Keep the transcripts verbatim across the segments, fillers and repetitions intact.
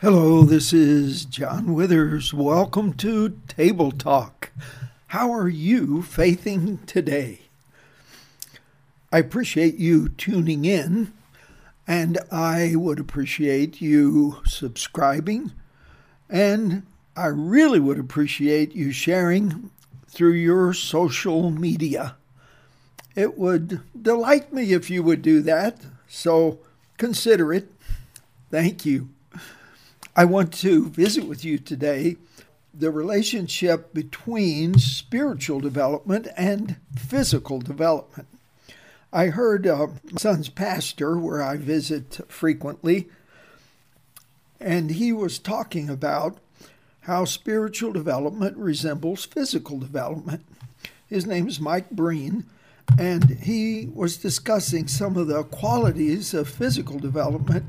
Hello, this is John Withers. Welcome to Table Talk. How are you faithing today? I appreciate you tuning in, and I would appreciate you subscribing, and I really would appreciate you sharing through your social media. It would delight me if you would do that, so consider it. Thank you. I want to visit with you today the relationship between spiritual development and physical development. I heard uh, my son's pastor, where I visit frequently, and he was talking about how spiritual development resembles physical development. His name is Mike Breen, and he was discussing some of the qualities of physical development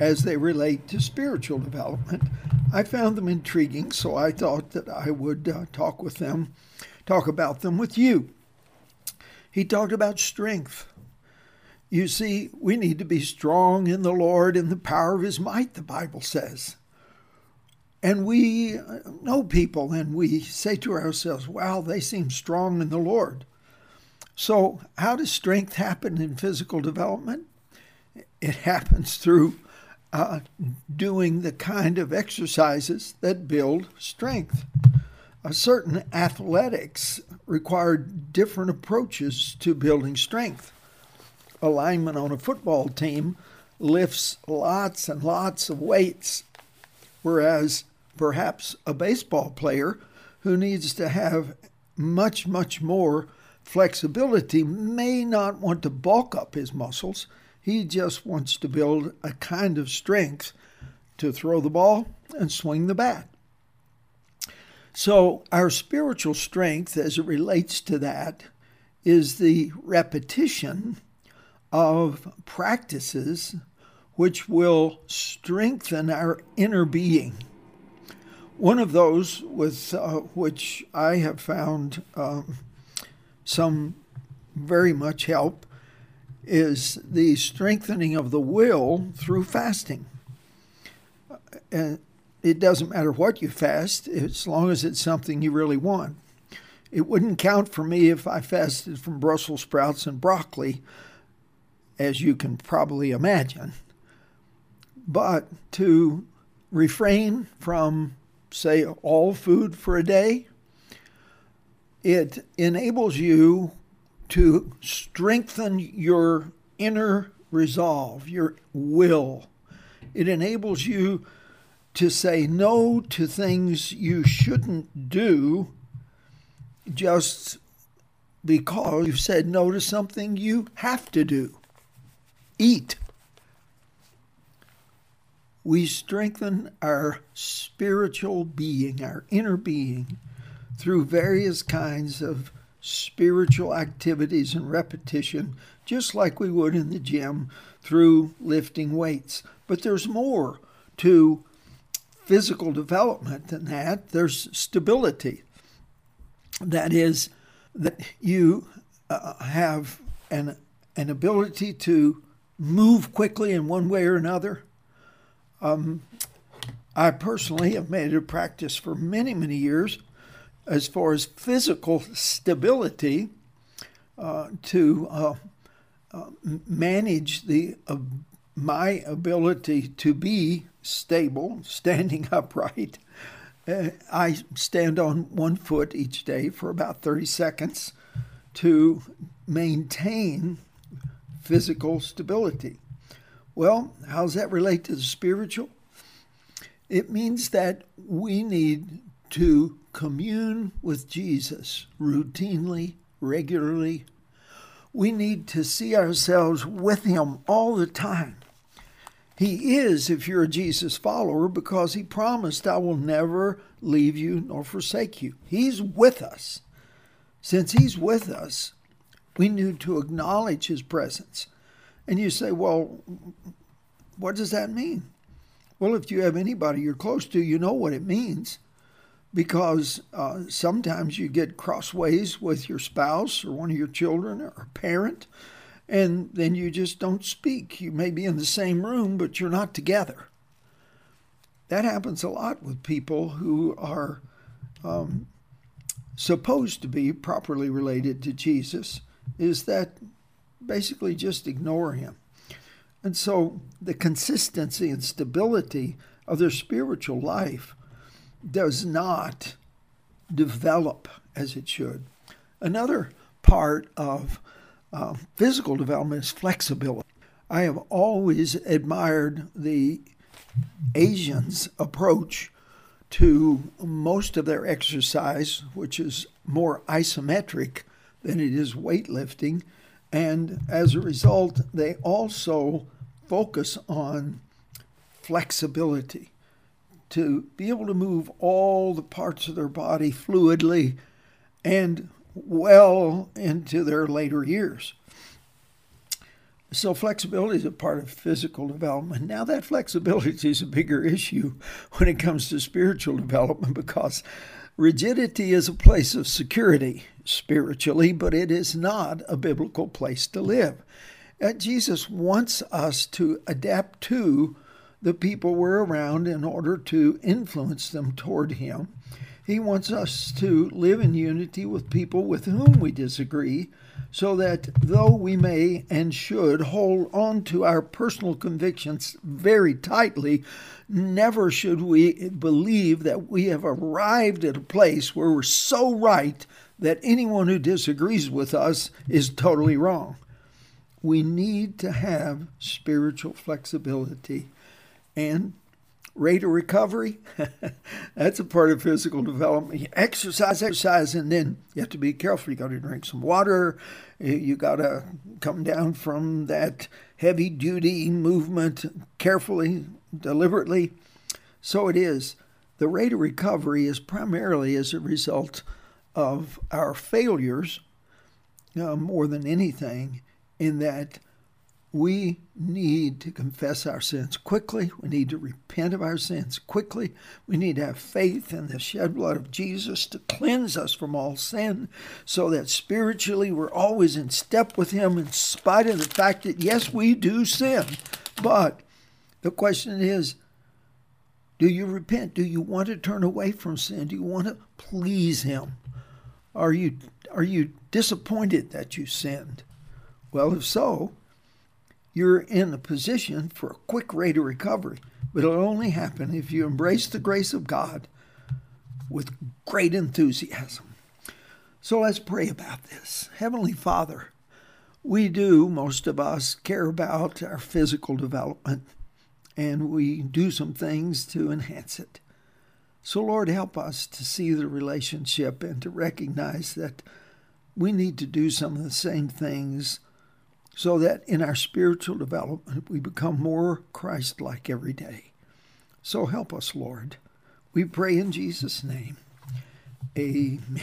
as they relate to spiritual development. I found them intriguing, so I thought that I would uh, talk with them, talk about them with you. He talked about strength. You see, we need to be strong in the Lord and the power of His might, the Bible says. And we know people, and we say to ourselves, wow, they seem strong in the Lord. So how does strength happen in physical development? It happens through Uh, doing the kind of exercises that build strength. Uh, certain athletics require different approaches to building strength. A lineman on a football team lifts lots and lots of weights, whereas perhaps a baseball player who needs to have much, much more flexibility may not want to bulk up his muscles. He just wants to build a kind of strength to throw the ball and swing the bat. So our spiritual strength, as it relates to that, is the repetition of practices which will strengthen our inner being. One of those with uh, which I have found um, some very much help is the strengthening of the will through fasting. And it doesn't matter what you fast, as long as it's something you really want. It wouldn't count for me if I fasted from Brussels sprouts and broccoli, as you can probably imagine. But to refrain from, say, all food for a day, it enables you to strengthen your inner resolve, your will. It enables you to say no to things you shouldn't do just because you've said no to something you have to do. Eat. We strengthen our spiritual being, our inner being, through various kinds of spiritual activities and repetition, just like we would in the gym through lifting weights. But there's more to physical development than that. There's stability. That is, that you uh, have an, an ability to move quickly in one way or another. Um, I personally have made it a practice for many, many years, as far as physical stability, uh, to uh, uh, manage the uh, my ability to be stable, standing upright. Uh, I stand on one foot each day for about thirty seconds to maintain physical stability. Well, how does that relate to the spiritual? It means that we need to commune with Jesus routinely, regularly. We need to see ourselves with Him all the time. He is, if you're a Jesus follower, because He promised, I will never leave you nor forsake you. He's with us. Since He's with us, we need to acknowledge His presence. And you say, well, what does that mean? Well, if you have anybody you're close to, you know what it means. Because uh, sometimes you get crossways with your spouse or one of your children or a parent, and then you just don't speak. You may be in the same room, but you're not together. That happens a lot with people who are um, supposed to be properly related to Jesus, is that basically just ignore him. And so the consistency and stability of their spiritual life does not develop as it should. Another part of uh, physical development is flexibility. I have always admired the Asians' approach to most of their exercise, which is more isometric than it is weightlifting. And as a result, they also focus on flexibility, to be able to move all the parts of their body fluidly and well into their later years. So flexibility is a part of physical development. Now that flexibility is a bigger issue when it comes to spiritual development, because rigidity is a place of security spiritually, but it is not a biblical place to live. And Jesus wants us to adapt to the people we're around in order to influence them toward him. He wants us to live in unity with people with whom we disagree, so that though we may and should hold on to our personal convictions very tightly, never should we believe that we have arrived at a place where we're so right that anyone who disagrees with us is totally wrong. We need to have spiritual flexibility. And rate of recovery, that's a part of physical development. You exercise, exercise, and then you have to be careful. You got to drink some water. You got to come down from that heavy-duty movement carefully, deliberately. So it is. The rate of recovery is primarily as a result of our failures, uh, more than anything, in that we need to confess our sins quickly. We need to repent of our sins quickly. We need to have faith in the shed blood of Jesus to cleanse us from all sin, so that spiritually we're always in step with him, in spite of the fact that, yes, we do sin. But the question is, do you repent? Do you want to turn away from sin? Do you want to please him? Are you, are you disappointed that you sinned? Well, if so, you're in a position for a quick rate of recovery. But it'll only happen if you embrace the grace of God with great enthusiasm. So let's pray about this. Heavenly Father, we do, most of us, care about our physical development, and we do some things to enhance it. So Lord, help us to see the relationship and to recognize that we need to do some of the same things, so that in our spiritual development, we become more Christ-like every day. So help us, Lord. We pray in Jesus' name. Amen.